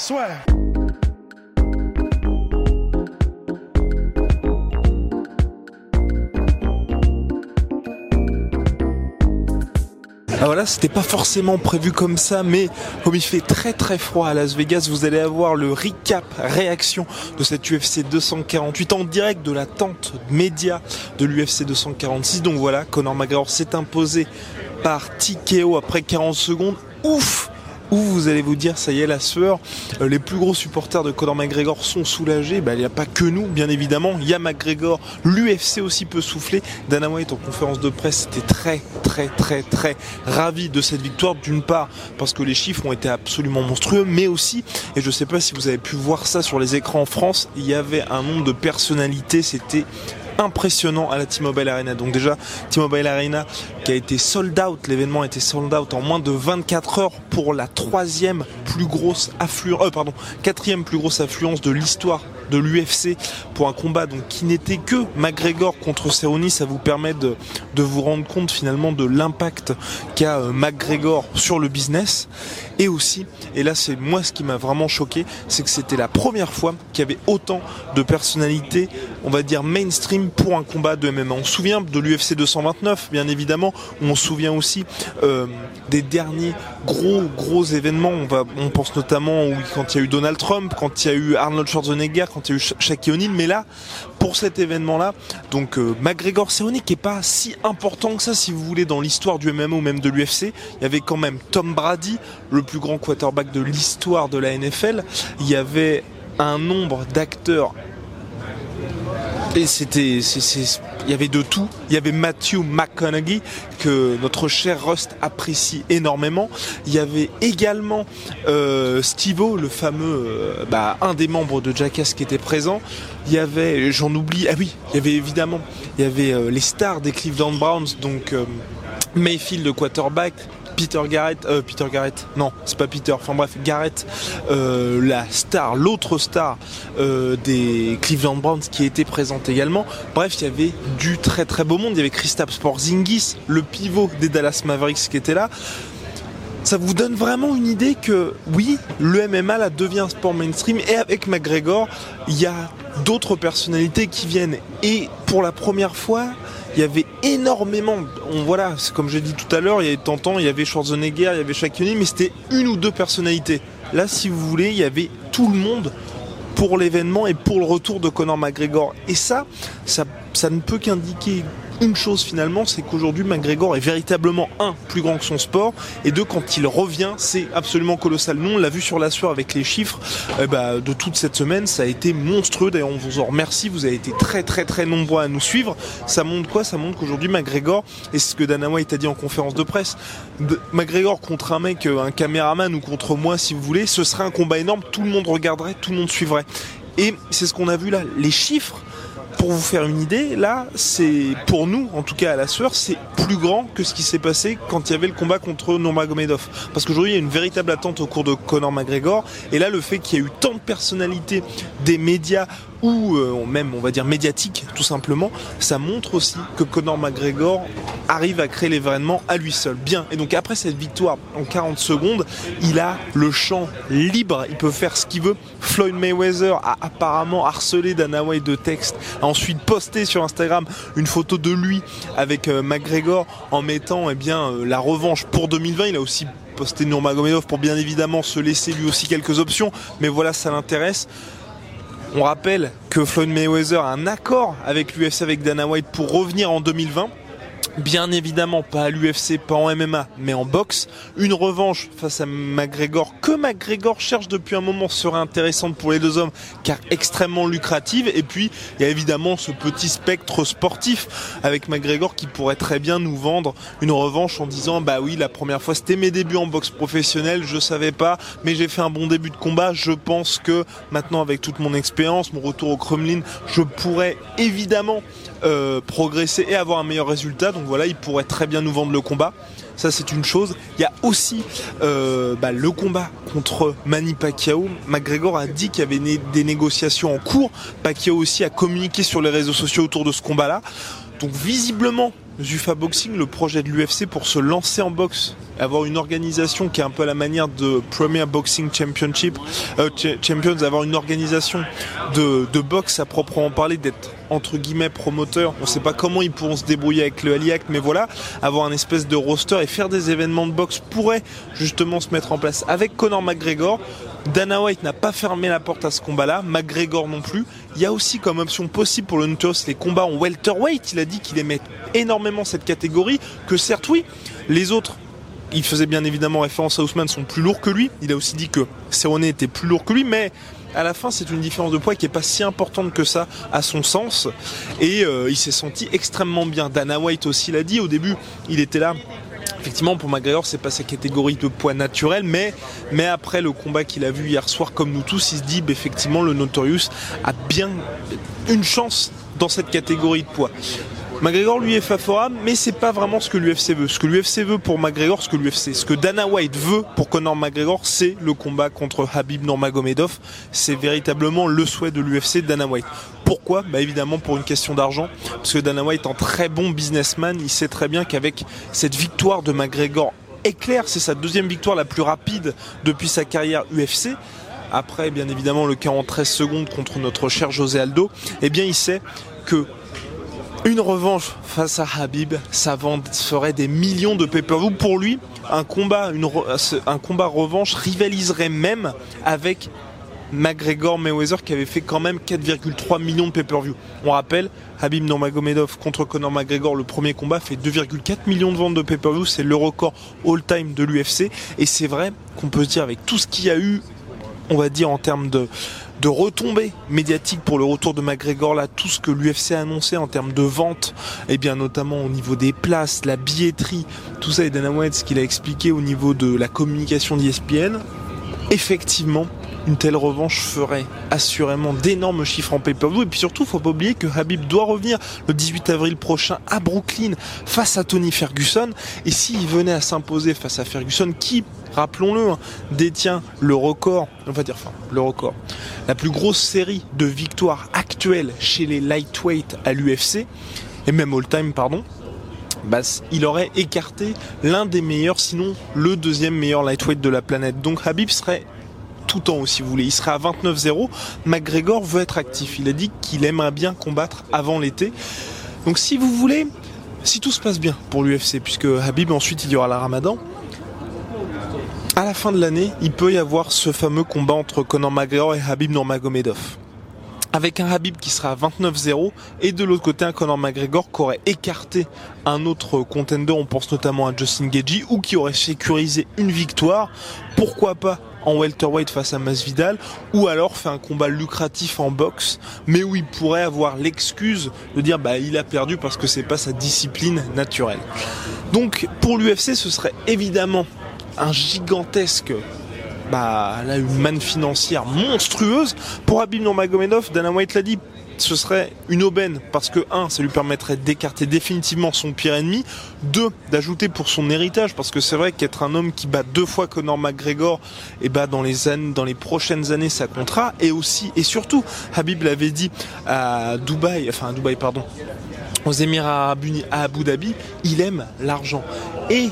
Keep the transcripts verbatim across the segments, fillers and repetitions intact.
Swear. Ah voilà, c'était pas forcément prévu comme ça, mais comme il fait très très froid à Las Vegas, vous allez avoir le recap réaction de cette U F C deux cent quarante-huit en direct de la tente média de l'U F C deux cent quarante-six. Donc voilà, Conor McGregor s'est imposé par T K O après quarante secondes. Ouf! Où vous allez vous dire, ça y est, la sueur, les plus gros supporters de Conor McGregor sont soulagés. Bah, il n'y a pas que nous, bien évidemment, il y a McGregor, l'U F C aussi peut souffler. Dana White en conférence de presse était très très très très ravi de cette victoire, d'une part parce que les chiffres ont été absolument monstrueux, mais aussi, et je ne sais pas si vous avez pu voir ça sur les écrans en France, il y avait un nombre de personnalités, c'était impressionnant à la T-Mobile Arena. Donc déjà, T-Mobile Arena qui a été sold out, l'événement a été sold out en moins de vingt-quatre heures pour la troisième plus grosse affluence, euh, pardon, quatrième plus grosse affluence de l'histoire de l'U F C pour un combat donc qui n'était que McGregor contre Cerrone. Ça vous permet de, de vous rendre compte finalement de l'impact qu'a euh, McGregor sur le business. Et aussi, et là c'est moi ce qui m'a vraiment choqué, c'est que c'était la première fois qu'il y avait autant de personnalités, on va dire mainstream, pour un combat de M M A. On se souvient de l'U F C deux cent vingt-neuf, bien évidemment, on se souvient aussi euh, des derniers gros gros événements, on, va, on pense notamment où, quand il y a eu Donald Trump, quand il y a eu Arnold Schwarzenegger, quand il y a eu Shaquille O'Neal, mais là, pour cet événement-là, donc euh, McGregor Cerrone qui n'est pas si important que ça, si vous voulez, dans l'histoire du M M A ou même de l'U F C, il y avait quand même Tom Brady, le plus grand quarterback de l'histoire de la N F L, il y avait un nombre d'acteurs et c'était, c'est, c'est, il y avait de tout. Il y avait Matthew McConaughey que notre cher Rust apprécie énormément. Il y avait également euh, Steve O, le fameux, euh, bah, un des membres de Jackass qui était présent. Il y avait, j'en oublie, ah oui, il y avait évidemment, il y avait euh, les stars des Cleveland Browns, donc euh, Mayfield, le quarterback. Peter Garrett, euh, Peter Garrett, non, c'est pas Peter, enfin bref, Garrett, euh, la star, l'autre star euh, des Cleveland Browns qui était présente également. Bref, il y avait du très très beau monde. Il y avait Kristaps Porzingis, le pivot des Dallas Mavericks qui était là. Ça vous donne vraiment une idée que, oui, le M M A là devient un sport mainstream, et avec McGregor, il y a d'autres personnalités qui viennent. Et pour la première fois, il y avait énormément, on, voilà, c'est comme j'ai dit tout à l'heure, il y avait Tantan, il y avait Schwarzenegger, il y avait Shaquille O'Neal, mais c'était une ou deux personnalités. Là, si vous voulez, il y avait tout le monde pour l'événement et pour le retour de Conor McGregor. Et ça, ça, ça ne peut qu'indiquer une chose finalement, c'est qu'aujourd'hui McGregor est véritablement un, plus grand que son sport, et deux, quand il revient, c'est absolument colossal. Nous on l'a vu sur la sueur avec les chiffres eh bah, de toute cette semaine, ça a été monstrueux. D'ailleurs on vous en remercie, vous avez été très très très nombreux à nous suivre. Ça montre quoi? Ça montre qu'aujourd'hui McGregor, et c'est ce que Dana White a dit en conférence de presse, de McGregor contre un mec, un caméraman ou contre moi si vous voulez, ce serait un combat énorme, tout le monde regarderait, tout le monde suivrait. Et c'est ce qu'on a vu là, les chiffres. Pour vous faire une idée, là, c'est pour nous, en tout cas à la sueur, c'est plus grand que ce qui s'est passé quand il y avait le combat contre Nurmagomedov. Parce qu'aujourd'hui, il y a une véritable attente au cours de Conor McGregor. Et là, le fait qu'il y ait eu tant de personnalités des médias ou euh, même, on va dire, médiatiques, tout simplement, ça montre aussi que Conor McGregor arrive à créer l'événement à lui seul. Bien. Et donc, après cette victoire en quarante secondes, il a le champ libre. Il peut faire ce qu'il veut. Floyd Mayweather a apparemment harcelé Dana White de textes, a ensuite posté sur Instagram une photo de lui avec euh, McGregor en mettant eh bien, euh, la revanche pour deux mille vingt. Il a aussi posté Nurmagomedov pour bien évidemment se laisser lui aussi quelques options. Mais voilà, ça l'intéresse. On rappelle que Floyd Mayweather a un accord avec l'U F C, avec Dana White, pour revenir en deux mille vingt. bien évidemment pas à l'U F C, pas en M M A, mais en boxe. Une revanche face à McGregor, que McGregor cherche depuis un moment, serait intéressante pour les deux hommes, car extrêmement lucrative. Et puis il y a évidemment ce petit spectre sportif avec McGregor qui pourrait très bien nous vendre une revanche en disant bah oui, la première fois c'était mes débuts en boxe professionnelle, je savais pas, mais j'ai fait un bon début de combat, je pense que maintenant avec toute mon expérience, mon retour au Kremlin, je pourrais évidemment euh, progresser et avoir un meilleur résultat. Donc voilà, il pourrait très bien nous vendre le combat. Ça c'est une chose. Il y a aussi euh, bah, le combat contre Manny Pacquiao. McGregor a dit qu'il y avait né des négociations en cours. Pacquiao aussi a communiqué sur les réseaux sociaux autour de ce combat-là. Donc visiblement, Zufa Boxing, le projet de l'U F C pour se lancer en boxe, avoir une organisation qui est un peu à la manière de Premier Boxing Championship, euh, Ch Champions, avoir une organisation de, de boxe à proprement parler, d'être entre guillemets promoteur. On ne sait pas comment ils pourront se débrouiller avec le Ali Act, mais voilà, avoir un espèce de roster et faire des événements de boxe pourrait justement se mettre en place avec Conor McGregor. Dana White n'a pas fermé la porte à ce combat-là, McGregor non plus. Il y a aussi comme option possible pour le N T O S les combats en welterweight. Il a dit qu'il aimait énormément cette catégorie, que certes oui, les autres, il faisait bien évidemment référence à Ousmane, sont plus lourds que lui. Il a aussi dit que Cerrone était plus lourd que lui, mais à la fin c'est une différence de poids qui n'est pas si importante que ça à son sens. Et euh, il s'est senti extrêmement bien. Dana White aussi l'a dit, au début il était là. Effectivement, pour McGregor, c'est pas sa catégorie de poids naturelle, mais, mais après le combat qu'il a vu hier soir, comme nous tous, il se dit, bah, effectivement, le Notorious a bien une chance dans cette catégorie de poids. McGregor lui est favorable, mais c'est pas vraiment ce que l'U F C veut. Ce que l'U F C veut pour McGregor, ce que l'U F C, ce que Dana White veut pour Conor McGregor, c'est le combat contre Khabib Nurmagomedov. C'est véritablement le souhait de l'U F C, Dana White. Pourquoi ? Bah évidemment pour une question d'argent, parce que Dana White est un très bon businessman. Il sait très bien qu'avec cette victoire de McGregor éclair, c'est sa deuxième victoire la plus rapide depuis sa carrière U F C. Après, bien évidemment, le quarante-trois secondes contre notre cher José Aldo. Eh bien, il sait que une revanche face à Khabib, ça ferait des millions de pay-per-view pour lui. Un combat, une un combat revanche rivaliserait même avec McGregor Mayweather qui avait fait quand même quatre virgule trois millions de pay-per-view. On rappelle, Khabib Nurmagomedov contre Conor McGregor, le premier combat fait deux virgule quatre millions de ventes de pay-per-view. C'est le record all-time de l'U F C. Et c'est vrai qu'on peut se dire avec tout ce qu'il y a eu, on va dire en termes de... de retombées médiatiques pour le retour de McGregor, là, tout ce que l'U F C a annoncé en termes de vente, et bien notamment au niveau des places, la billetterie, tout ça, et Dana White, ce qu'il a expliqué au niveau de la communication d'E S P N, effectivement, une telle revanche ferait assurément d'énormes chiffres en pay-per-view. Et puis surtout, faut pas oublier que Khabib doit revenir le dix-huit avril prochain à Brooklyn face à Tony Ferguson. Et s'il venait à s'imposer face à Ferguson, qui, rappelons-le, hein, détient le record, on va dire, enfin, le record, la plus grosse série de victoires actuelles chez les lightweight à l'U F C, et même all-time, pardon, bah, il aurait écarté l'un des meilleurs, sinon le deuxième meilleur lightweight de la planète. Donc Khabib serait tout temps, si vous voulez, il serait à vingt-neuf zéro. McGregor veut être actif, il a dit qu'il aimerait bien combattre avant l'été. Donc si vous voulez, si tout se passe bien pour l'U F C, puisque Khabib ensuite il y aura la Ramadan, à la fin de l'année il peut y avoir ce fameux combat entre Conor McGregor et Khabib Nurmagomedov, avec un Khabib qui sera à vingt-neuf zéro et de l'autre côté un Conor McGregor qui aurait écarté un autre contender, on pense notamment à Justin Gaethje, ou qui aurait sécurisé une victoire, pourquoi pas en welterweight face à Masvidal, ou alors fait un combat lucratif en boxe, mais où il pourrait avoir l'excuse de dire bah il a perdu parce que c'est pas sa discipline naturelle. Donc pour l'U F C ce serait évidemment un gigantesque, bah là une manne financière monstrueuse. Pour Khabib Nurmagomedov, Dana White l'a dit, ce serait une aubaine parce que un, ça lui permettrait d'écarter définitivement son pire ennemi, deux, d'ajouter pour son héritage, parce que c'est vrai qu'être un homme qui bat deux fois Conor McGregor, et bah dans les années, dans les prochaines années ça comptera, et aussi et surtout Khabib l'avait dit à Dubaï, enfin à Dubaï pardon, aux Émirats Arabes Unis, à Abu Dhabi, il aime l'argent, et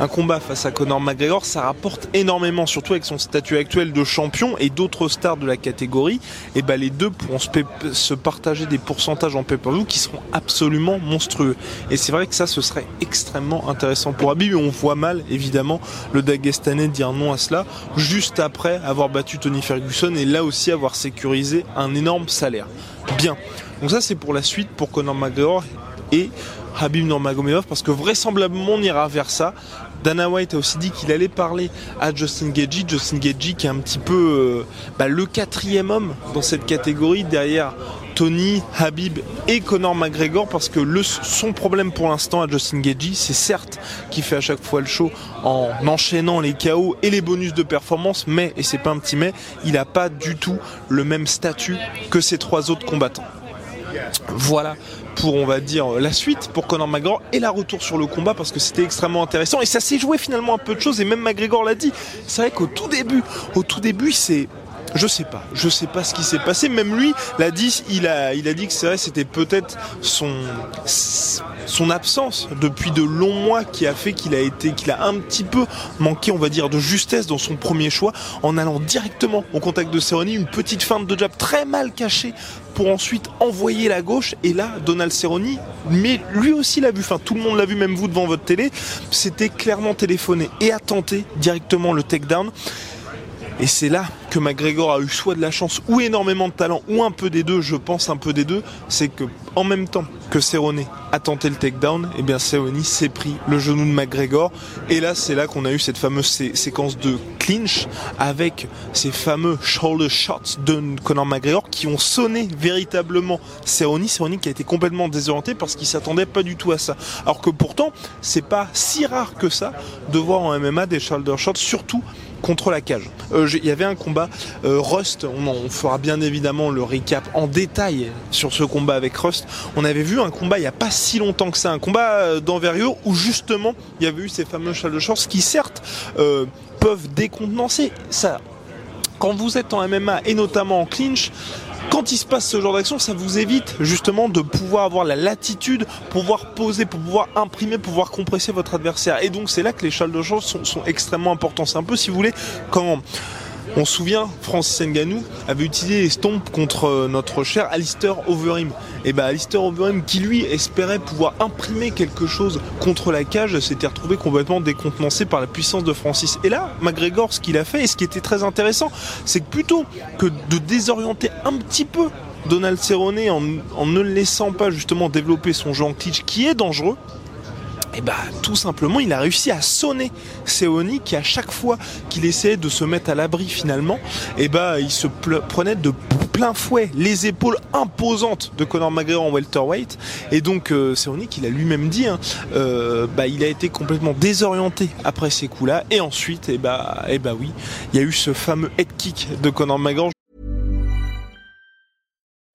un combat face à Conor McGregor, ça rapporte énormément, surtout avec son statut actuel de champion et d'autres stars de la catégorie. Et ben les deux pourront se, se partager des pourcentages en pay-per-view qui seront absolument monstrueux. Et c'est vrai que ça, ce serait extrêmement intéressant pour Khabib. On voit mal, évidemment, le Dagestanais dire non à cela, juste après avoir battu Tony Ferguson et là aussi avoir sécurisé un énorme salaire. Bien. Donc ça, c'est pour la suite pour Conor McGregor et Khabib Nurmagomedov, parce que vraisemblablement on ira vers ça. Dana White a aussi dit qu'il allait parler à Justin Gaethje, Justin Gaethje qui est un petit peu euh, bah, le quatrième homme dans cette catégorie derrière Tony, Khabib et Conor McGregor, parce que le, son problème pour l'instant à Justin Gaethje, c'est certes qu'il fait à chaque fois le show en enchaînant les K O et les bonus de performance, mais, et c'est pas un petit mais, il n'a pas du tout le même statut que ces trois autres combattants. Voilà pour, on va dire, la suite pour Conor McGregor et la retour sur le combat, parce que c'était extrêmement intéressant et ça s'est joué finalement un peu de choses, et même McGregor l'a dit, c'est vrai qu'au tout début, au tout début c'est... Je sais pas, je sais pas ce qui s'est passé. Même lui l'a dit, il a, il a dit que c'est vrai, c'était peut-être son son absence depuis de longs mois qui a fait qu'il a été, qu'il a un petit peu manqué, on va dire, de justesse dans son premier choix en allant directement au contact de Cerrone, une petite feinte de jab très mal cachée pour ensuite envoyer la gauche. Et là, Donald Cerrone, mais lui aussi l'a vu, enfin tout le monde l'a vu, même vous devant votre télé, c'était clairement téléphoné et a tenté directement le takedown. Et c'est là que McGregor a eu soit de la chance ou énormément de talent, ou un peu des deux, je pense un peu des deux, c'est que en même temps que Cerrone a tenté le takedown, et bien Cerrone s'est pris le genou de McGregor. Et là, c'est là qu'on a eu cette fameuse sé- séquence de clinch avec ces fameux shoulder shots de Conor McGregor qui ont sonné véritablement Cerrone. Cerrone qui a été complètement désorienté parce qu'il s'attendait pas du tout à ça. Alors que pourtant, c'est pas si rare que ça de voir en M M A des shoulder shots, surtout contre la cage. Euh, il y avait un combat euh, Rust, on, on fera bien évidemment le récap en détail sur ce combat avec Rust. On avait vu un combat il n'y a pas si longtemps que ça, un combat d'Enverio où justement il y avait eu ces fameux shots de chance qui certes euh, peuvent décontenancer ça. Quand vous êtes en M M A et notamment en clinch, quand il se passe ce genre d'action, ça vous évite justement de pouvoir avoir la latitude pour pouvoir poser, pour pouvoir imprimer, pour pouvoir compresser votre adversaire. Et donc c'est là que les shoulder shots sont, sont extrêmement importants. C'est un peu, si vous voulez, quand on se souvient, Francis Ngannou avait utilisé les stompes contre notre cher Alistair Overeem. Et bien Alistair Overeem, qui lui espérait pouvoir imprimer quelque chose contre la cage, s'était retrouvé complètement décontenancé par la puissance de Francis. Et là, McGregor, ce qu'il a fait, et ce qui était très intéressant, c'est que plutôt que de désorienter un petit peu Donald Cerrone en, en ne le laissant pas justement développer son jeu en clinch qui est dangereux, et bah tout simplement il a réussi à sonner Cerrone qui, à chaque fois qu'il essayait de se mettre à l'abri finalement, et bah il se ple- prenait de plein fouet les épaules imposantes de Conor McGregor en welterweight. Et donc euh, Cerrone qui l'a lui-même dit, hein, euh, bah il a été complètement désorienté après ces coups-là. Et ensuite, et bah et bah oui, il y a eu ce fameux head kick de Conor McGregor.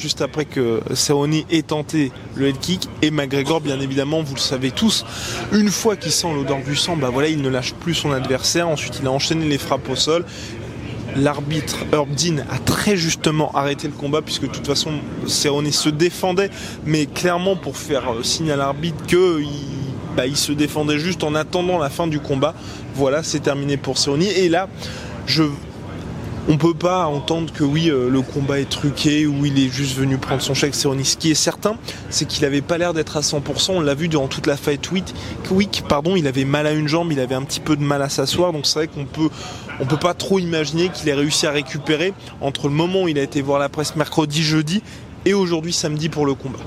Juste après que Cerrone ait tenté le head kick, et McGregor, bien évidemment, vous le savez tous, une fois qu'il sent l'odeur du sang, bah voilà, il ne lâche plus son adversaire. Ensuite, il a enchaîné les frappes au sol. L'arbitre Herb Dean a très justement arrêté le combat, puisque de toute façon Cerrone se défendait, mais clairement pour faire signe à l'arbitre que il bah, il se défendait juste en attendant la fin du combat. Voilà, c'est terminé pour Cerrone. Et là, je On peut pas entendre que oui, euh, le combat est truqué ou il est juste venu prendre son chèque. Cerrone, ce qui est certain, c'est qu'il avait pas l'air d'être à cent pour cent. On l'a vu durant toute la fight week, week pardon, il avait mal à une jambe, il avait un petit peu de mal à s'asseoir. Donc c'est vrai qu'on peut, on peut pas trop imaginer qu'il ait réussi à récupérer entre le moment où il a été voir la presse mercredi, jeudi, et aujourd'hui samedi pour le combat.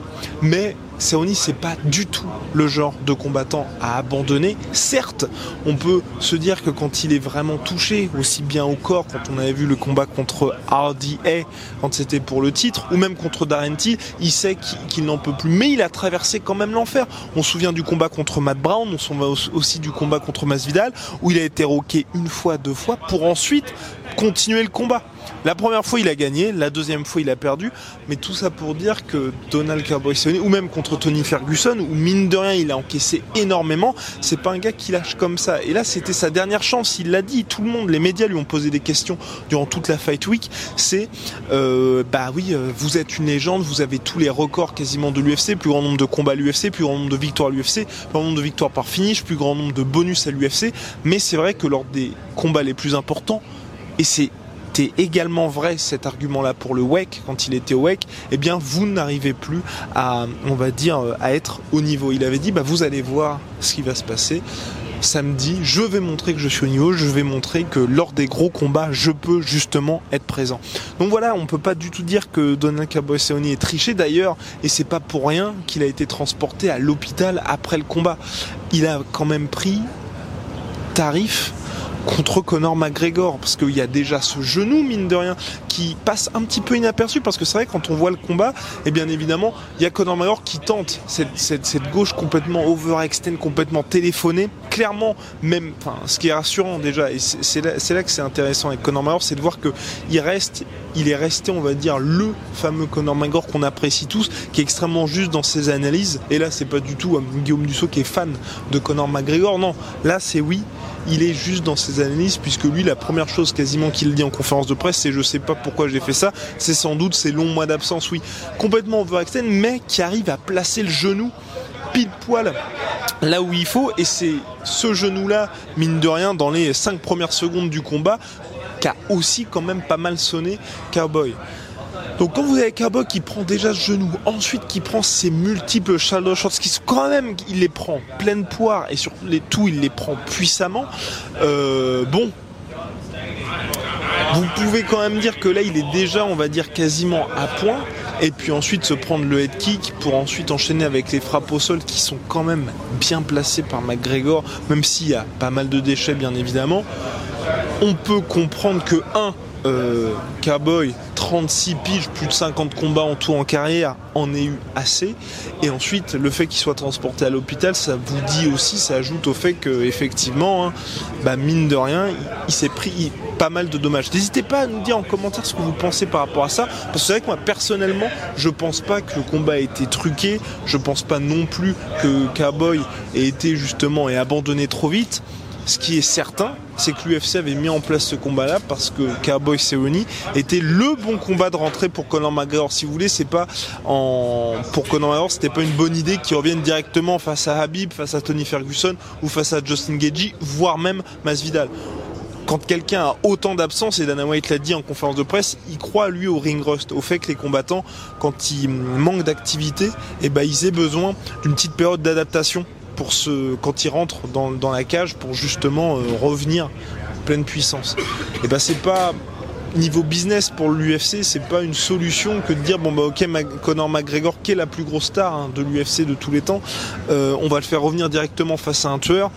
Mais Cerrone, c'est pas du tout le genre de combattant à abandonner. Certes, on peut se dire que quand il est vraiment touché, aussi bien au corps, quand on avait vu le combat contre R D A, quand c'était pour le titre, ou même contre Darren Till, il sait qu'il n'en peut plus. Mais il a traversé quand même l'enfer. On se souvient du combat contre Matt Brown, on se souvient aussi du combat contre Masvidal, où il a été roqué une fois, deux fois, pour ensuite continuer le combat. La première fois, il a gagné. La deuxième fois, il a perdu. Mais tout ça pour dire que Donald Cowboy Cerrone, ou même contre Tony Ferguson, où mine de rien, il a encaissé énormément, c'est pas un gars qui lâche comme ça. Et là, c'était sa dernière chance. Il l'a dit. Tout le monde, les médias lui ont posé des questions durant toute la Fight Week. C'est, euh, bah oui, vous êtes une légende, vous avez tous les records quasiment de l'U F C, plus grand nombre de combats à l'U F C, plus grand nombre de victoires à l'U F C, plus grand nombre de victoires par finish, plus grand nombre de bonus à l'U F C. Mais c'est vrai que lors des combats les plus importants, et c'est c'était également vrai cet argument-là pour le W E C, quand il était au W E C, eh bien vous n'arrivez plus à, on va dire, à être au niveau. Il avait dit, bah, vous allez voir ce qui va se passer samedi, je vais montrer que je suis au niveau, je vais montrer que lors des gros combats, je peux justement être présent. Donc voilà, on ne peut pas du tout dire que Donald Cowboy Cerrone est triché d'ailleurs, et c'est pas pour rien qu'il a été transporté à l'hôpital après le combat. Il a quand même pris tarif contre Conor McGregor, parce qu'il y a déjà ce genou, mine de rien, qui passe un petit peu inaperçu, parce que c'est vrai, quand on voit le combat, et bien évidemment, il y a Conor McGregor qui tente cette, cette, cette gauche complètement overextend, complètement téléphonée, clairement, même, enfin, ce qui est rassurant déjà, et c'est, c'est, là, c'est là que c'est intéressant avec Conor McGregor, c'est de voir que il reste, il est resté, on va dire, le fameux Conor McGregor qu'on apprécie tous, qui est extrêmement juste dans ses analyses, et là, c'est pas du tout hein, Guillaume Dussault qui est fan de Conor McGregor, non, là, c'est oui, il est juste dans ses analyses, puisque lui, la première chose quasiment qu'il dit en conférence de presse, c'est je sais pas pourquoi j'ai fait ça, c'est sans doute ces longs mois d'absence, oui, complètement overextend, mais qui arrive à placer le genou pile poil là où il faut, et c'est ce genou là, mine de rien, dans les cinq premières secondes du combat, qui a aussi quand même pas mal sonné Cowboy. Donc quand vous avez Cowboy qui prend déjà ce genou, ensuite qui prend ses multiples shoulder shots, qui quand même il les prend pleine poire, et sur les tout il les prend puissamment, euh, bon, vous pouvez quand même dire que là il est déjà, on va dire, quasiment à point, et puis ensuite se prendre le head kick pour ensuite enchaîner avec les frappes au sol qui sont quand même bien placées par McGregor, même s'il y a pas mal de déchets bien évidemment. On peut comprendre que un Euh, Cowboy, trente-six piges, plus de cinquante combats en tout en carrière, en est eu assez, et ensuite le fait qu'il soit transporté à l'hôpital, ça vous dit aussi, ça ajoute au fait que effectivement, hein, bah mine de rien il, il s'est pris il, pas mal de dommages. N'hésitez pas à nous dire en commentaire ce que vous pensez par rapport à ça, parce que c'est vrai que moi personnellement je pense pas que le combat ait été truqué, je pense pas non plus que Cowboy ait été justement et abandonné trop vite. Ce qui est certain, c'est que l'U F C avait mis en place ce combat-là parce que Cowboy Cerrone était le bon combat de rentrée pour Conor McGregor. Si vous voulez, c'est pas en... pour Conor McGregor, c'était pas une bonne idée qu'il revienne directement face à Khabib, face à Tony Ferguson ou face à Justin Gaethje, voire même Masvidal. Quand quelqu'un a autant d'absence, et Dana White l'a dit en conférence de presse, il croit lui au ring rust, au fait que les combattants, quand ils manquent d'activité, eh ben, ils aient besoin d'une petite période d'adaptation. Pour ce, quand il rentre dans, dans la cage pour justement euh, revenir pleine puissance. Et ben c'est pas niveau business pour l'U F C, c'est pas une solution que de dire bon bah ok Mac- Conor McGregor qui est la plus grosse star hein, de l'U F C de tous les temps, euh, on va le faire revenir directement face à un tueur,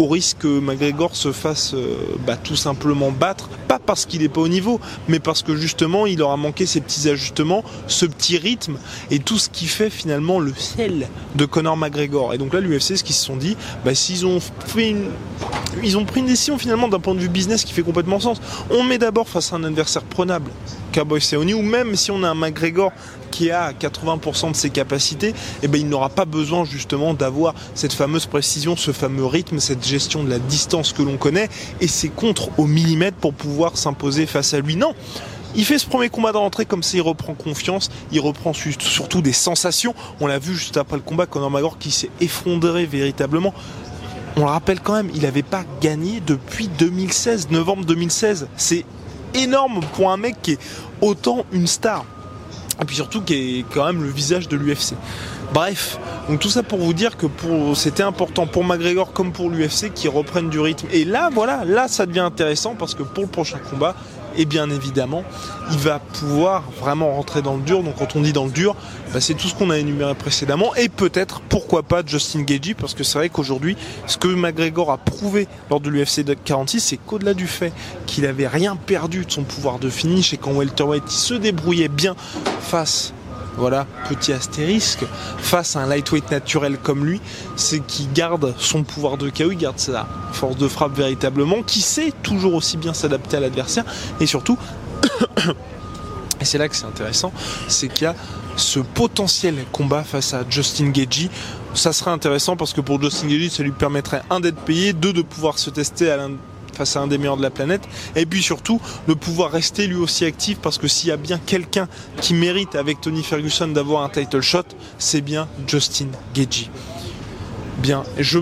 au risque que McGregor se fasse euh, bah, tout simplement battre, pas parce qu'il n'est pas au niveau, mais parce que justement il aura manqué ces petits ajustements, ce petit rythme et tout ce qui fait finalement le sel de Conor McGregor. Et donc là l'U F C, ce qu'ils se sont dit, bah, s'ils ont pris une... ils ont pris une décision finalement d'un point de vue business qui fait complètement sens. On met d'abord face à un adversaire prenable, Cowboy Cerrone, ou même si on a un McGregor qui a quatre-vingts pour cent de ses capacités, eh ben, il n'aura pas besoin justement d'avoir cette fameuse précision, ce fameux rythme, cette gestion de la distance que l'on connaît, et ses contres au millimètre pour pouvoir s'imposer face à lui. Non, il fait ce premier combat de rentrée, comme ça il reprend confiance, il reprend surtout des sensations. On l'a vu juste après le combat, Conor McGregor qui s'est effondré véritablement. On le rappelle quand même, il n'avait pas gagné depuis deux mille seize, novembre deux mille seize. C'est énorme pour un mec qui est autant une star. Et puis surtout qui est quand même le visage de l'U F C. Bref, donc tout ça pour vous dire que pour, c'était important pour McGregor comme pour l'U F C qu'ils reprennent du rythme. Et là, voilà, là ça devient intéressant parce que pour le prochain combat, et bien évidemment, il va pouvoir vraiment rentrer dans le dur. Donc quand on dit dans le dur, bah, c'est tout ce qu'on a énuméré précédemment. Et peut-être, pourquoi pas, Justin Gaethje, parce que c'est vrai qu'aujourd'hui, ce que McGregor a prouvé lors de l'U F C quarante-six, c'est qu'au-delà du fait qu'il n'avait rien perdu de son pouvoir de finish et qu'en welterweight, il se débrouillait bien face, voilà, petit astérisque, face à un lightweight naturel comme lui, c'est qu'il garde son pouvoir de K O, il garde sa force de frappe véritablement, qui sait toujours aussi bien s'adapter à l'adversaire, et surtout Et c'est là que c'est intéressant, c'est qu'il y a ce potentiel combat face à Justin Gaethje. Ça serait intéressant parce que pour Justin Gaethje, ça lui permettrait, un, d'être payé, deux, de pouvoir se tester à l'intérieur face à un des meilleurs de la planète, et puis surtout de pouvoir rester lui aussi actif, parce que s'il y a bien quelqu'un qui mérite avec Tony Ferguson d'avoir un title shot, c'est bien Justin Gaethje. Bien, je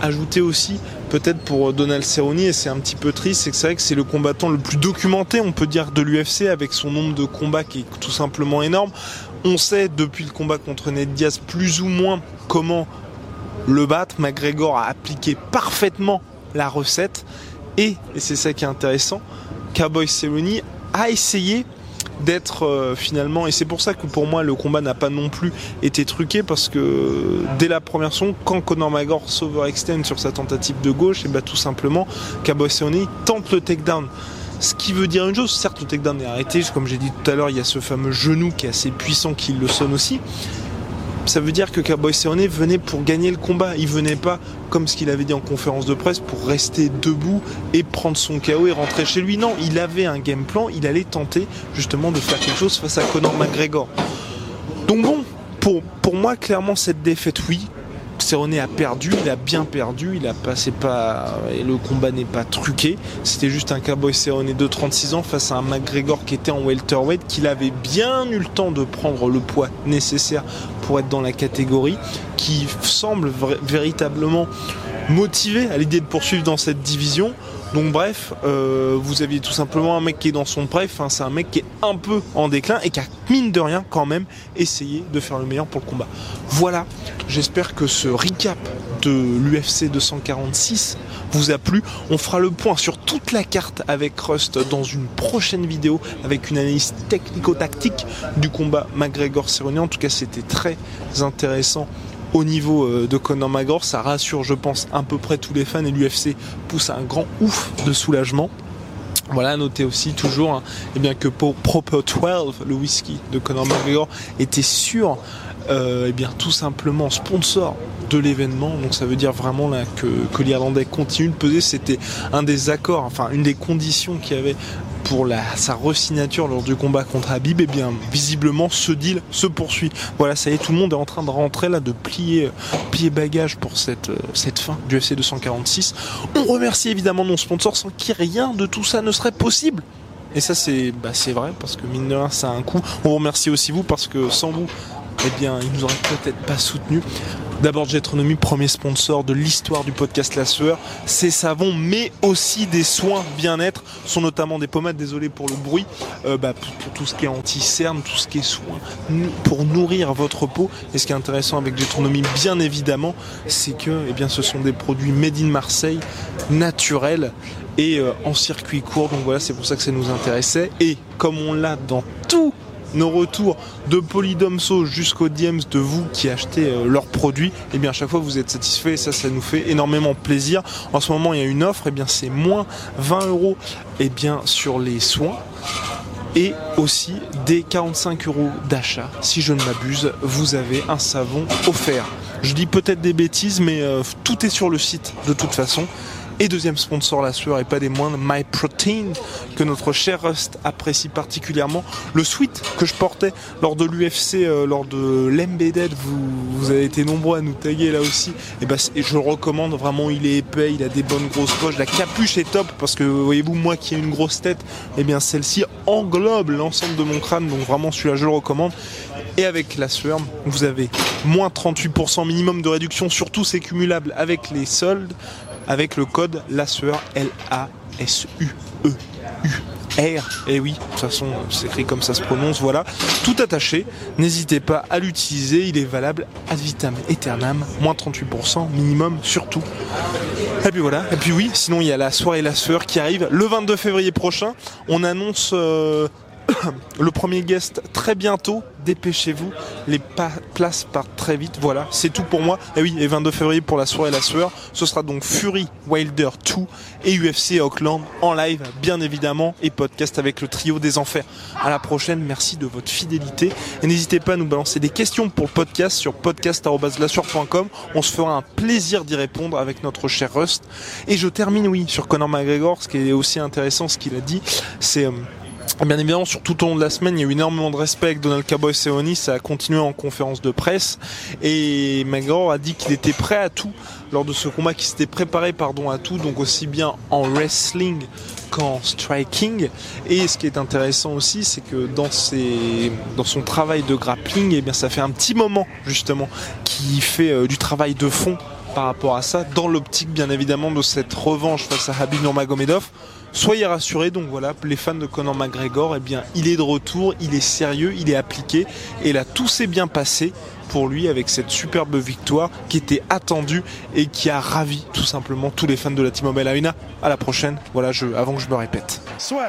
ajoutais aussi peut-être pour Donald Cerrone, et c'est un petit peu triste, c'est que c'est vrai que c'est le combattant le plus documenté, on peut dire, de l'U F C, avec son nombre de combats qui est tout simplement énorme. On sait depuis le combat contre Ned Diaz plus ou moins comment le battre. McGregor a appliqué parfaitement la recette. Et, et c'est ça qui est intéressant, Cowboy Cerrone a essayé d'être euh, finalement, et c'est pour ça que pour moi le combat n'a pas non plus été truqué, parce que euh, dès la première seconde, quand Conor McGregor s'overextend sur sa tentative de gauche, et bien tout simplement Cowboy Cerrone tente le takedown. Ce qui veut dire une chose, certes le takedown est arrêté, comme j'ai dit tout à l'heure, il y a ce fameux genou qui est assez puissant qui le sonne aussi. Ça veut dire que Cowboy Cerrone venait pour gagner le combat. Il venait pas, comme ce qu'il avait dit en conférence de presse, pour rester debout et prendre son K O et rentrer chez lui. Non, il avait un game plan. Il allait tenter justement de faire quelque chose face à Conor McGregor. Donc bon, pour, pour moi, clairement, cette défaite, oui, Cerrone a perdu. Il a bien perdu. Il a passé pas, et le combat n'est pas truqué. C'était juste un Cowboy Cerrone de trente-six ans face à un McGregor qui était en welterweight, qu'il avait bien eu le temps de prendre le poids nécessaire pour être dans la catégorie, qui semble véritablement motivé à l'idée de poursuivre dans cette division. Donc bref, euh, vous aviez tout simplement un mec qui est dans son prime, hein, c'est un mec qui est un peu en déclin et qui a, mine de rien, quand même essayé de faire le meilleur pour le combat. Voilà, j'espère que ce recap de l'U F C deux cent quarante-six vous a plu. On fera le point sur toute la carte avec Rust dans une prochaine vidéo, avec une analyse technico-tactique du combat McGregor-Cerrone. En tout cas, c'était très intéressant. Au niveau de Conor McGregor, ça rassure, je pense, à peu près tous les fans, et l'U F C pousse un grand ouf de soulagement. Voilà, notez aussi toujours hein, eh bien que pour Proper douze, le whisky de Conor McGregor était sûr, euh, eh bien tout simplement sponsor de l'événement. Donc ça veut dire vraiment là que, que l'Irlandais continue de peser. C'était un des accords, enfin une des conditions qu'il y avait pour la, sa resignature lors du combat contre Habib, et bien visiblement ce deal se poursuit. Voilà, ça y est, tout le monde est en train de rentrer là, de plier, plier bagage pour cette, cette fin du U F C deux cent quarante-six. On remercie évidemment nos sponsors, sans qui rien de tout ça ne serait possible. Et ça c'est bah, c'est vrai, parce que mine de rien ça a un coût. On vous remercie aussi vous, parce que sans vous, eh bien ils nous auraient peut-être pas soutenus. D'abord Gétronomie, premier sponsor de l'histoire du podcast La Sueur, ses savons mais aussi des soins bien-être, sont notamment des pommades, désolé pour le bruit, euh, bah, pour tout ce qui est anti-cerne, tout ce qui est soin pour nourrir votre peau. Et ce qui est intéressant avec Gétronomie bien évidemment, c'est que eh bien, ce sont des produits made in Marseille, naturels et euh, en circuit court. Donc voilà, c'est pour ça que ça nous intéressait, et comme on l'a dans tout nos retours de Polydomso jusqu'aux D Ms de vous qui achetez leurs produits, et bien à chaque fois vous êtes satisfait, et ça, ça nous fait énormément plaisir. En ce moment il y a une offre, et bien c'est moins vingt euros et bien sur les soins, et aussi des quarante-cinq euros d'achat, si je ne m'abuse, vous avez un savon offert. Je dis peut-être des bêtises, mais euh, tout est sur le site de toute façon. Et deuxième sponsor La Sueur, et pas des moindres, MyProtein, que notre cher Rust apprécie particulièrement. Le sweat que je portais lors de l'U F C, euh, lors de l'Embedded, vous, vous avez été nombreux à nous taguer là aussi. Et bah, et je le recommande vraiment, il est épais, il a des bonnes grosses poches, la capuche est top, parce que voyez-vous, moi qui ai une grosse tête, et bien celle-ci englobe l'ensemble de mon crâne, donc vraiment celui-là je le recommande. Et avec La Sueur, vous avez moins trente-huit pour cent minimum de réduction, surtout c'est cumulable avec les soldes, avec le code LASUEUR, L A S U E U R. Et oui, de toute façon, c'est écrit comme ça se prononce, voilà. Tout attaché, n'hésitez pas à l'utiliser, il est valable ad vitam aeternam, moins trente-huit pour cent minimum surtout. Et puis voilà, et puis oui, sinon il y a la soirée La Sueur qui arrive le vingt-deux février prochain. On annonce euh, le premier guest très bientôt. Dépêchez-vous, les pa- places partent très vite. Voilà, c'est tout pour moi. Et oui, et vingt-deux février pour La Soirée La Sueur, ce sera donc Fury Wilder deux et U F C Auckland en live, bien évidemment, et podcast avec le trio des enfers. À la prochaine, merci de votre fidélité, et n'hésitez pas à nous balancer des questions pour le podcast sur podcast arobase la sueur point com. On se fera un plaisir d'y répondre avec notre cher Rust. Et je termine, oui, sur Conor McGregor. Ce qui est aussi intéressant, ce qu'il a dit, c'est... Euh, Bien évidemment, sur tout au long de la semaine, il y a eu énormément de respect avec Donald Cowboy Cerrone. Ça a continué en conférence de presse et McGregor a dit qu'il était prêt à tout lors de ce combat, qu'il s'était préparé pardon à tout, donc aussi bien en wrestling qu'en striking. Et ce qui est intéressant aussi, c'est que dans ses, dans son travail de grappling, eh bien, ça fait un petit moment justement qu'il fait euh, du travail de fond par rapport à ça, dans l'optique bien évidemment de cette revanche face à Khabib Nurmagomedov. Soyez rassurés, donc voilà, les fans de Conor McGregor, eh bien, il est de retour, il est sérieux, il est appliqué. Et là, tout s'est bien passé pour lui avec cette superbe victoire qui était attendue et qui a ravi tout simplement tous les fans de la T-Mobile Arena. À la prochaine, voilà, je, avant que je me répète. Soit.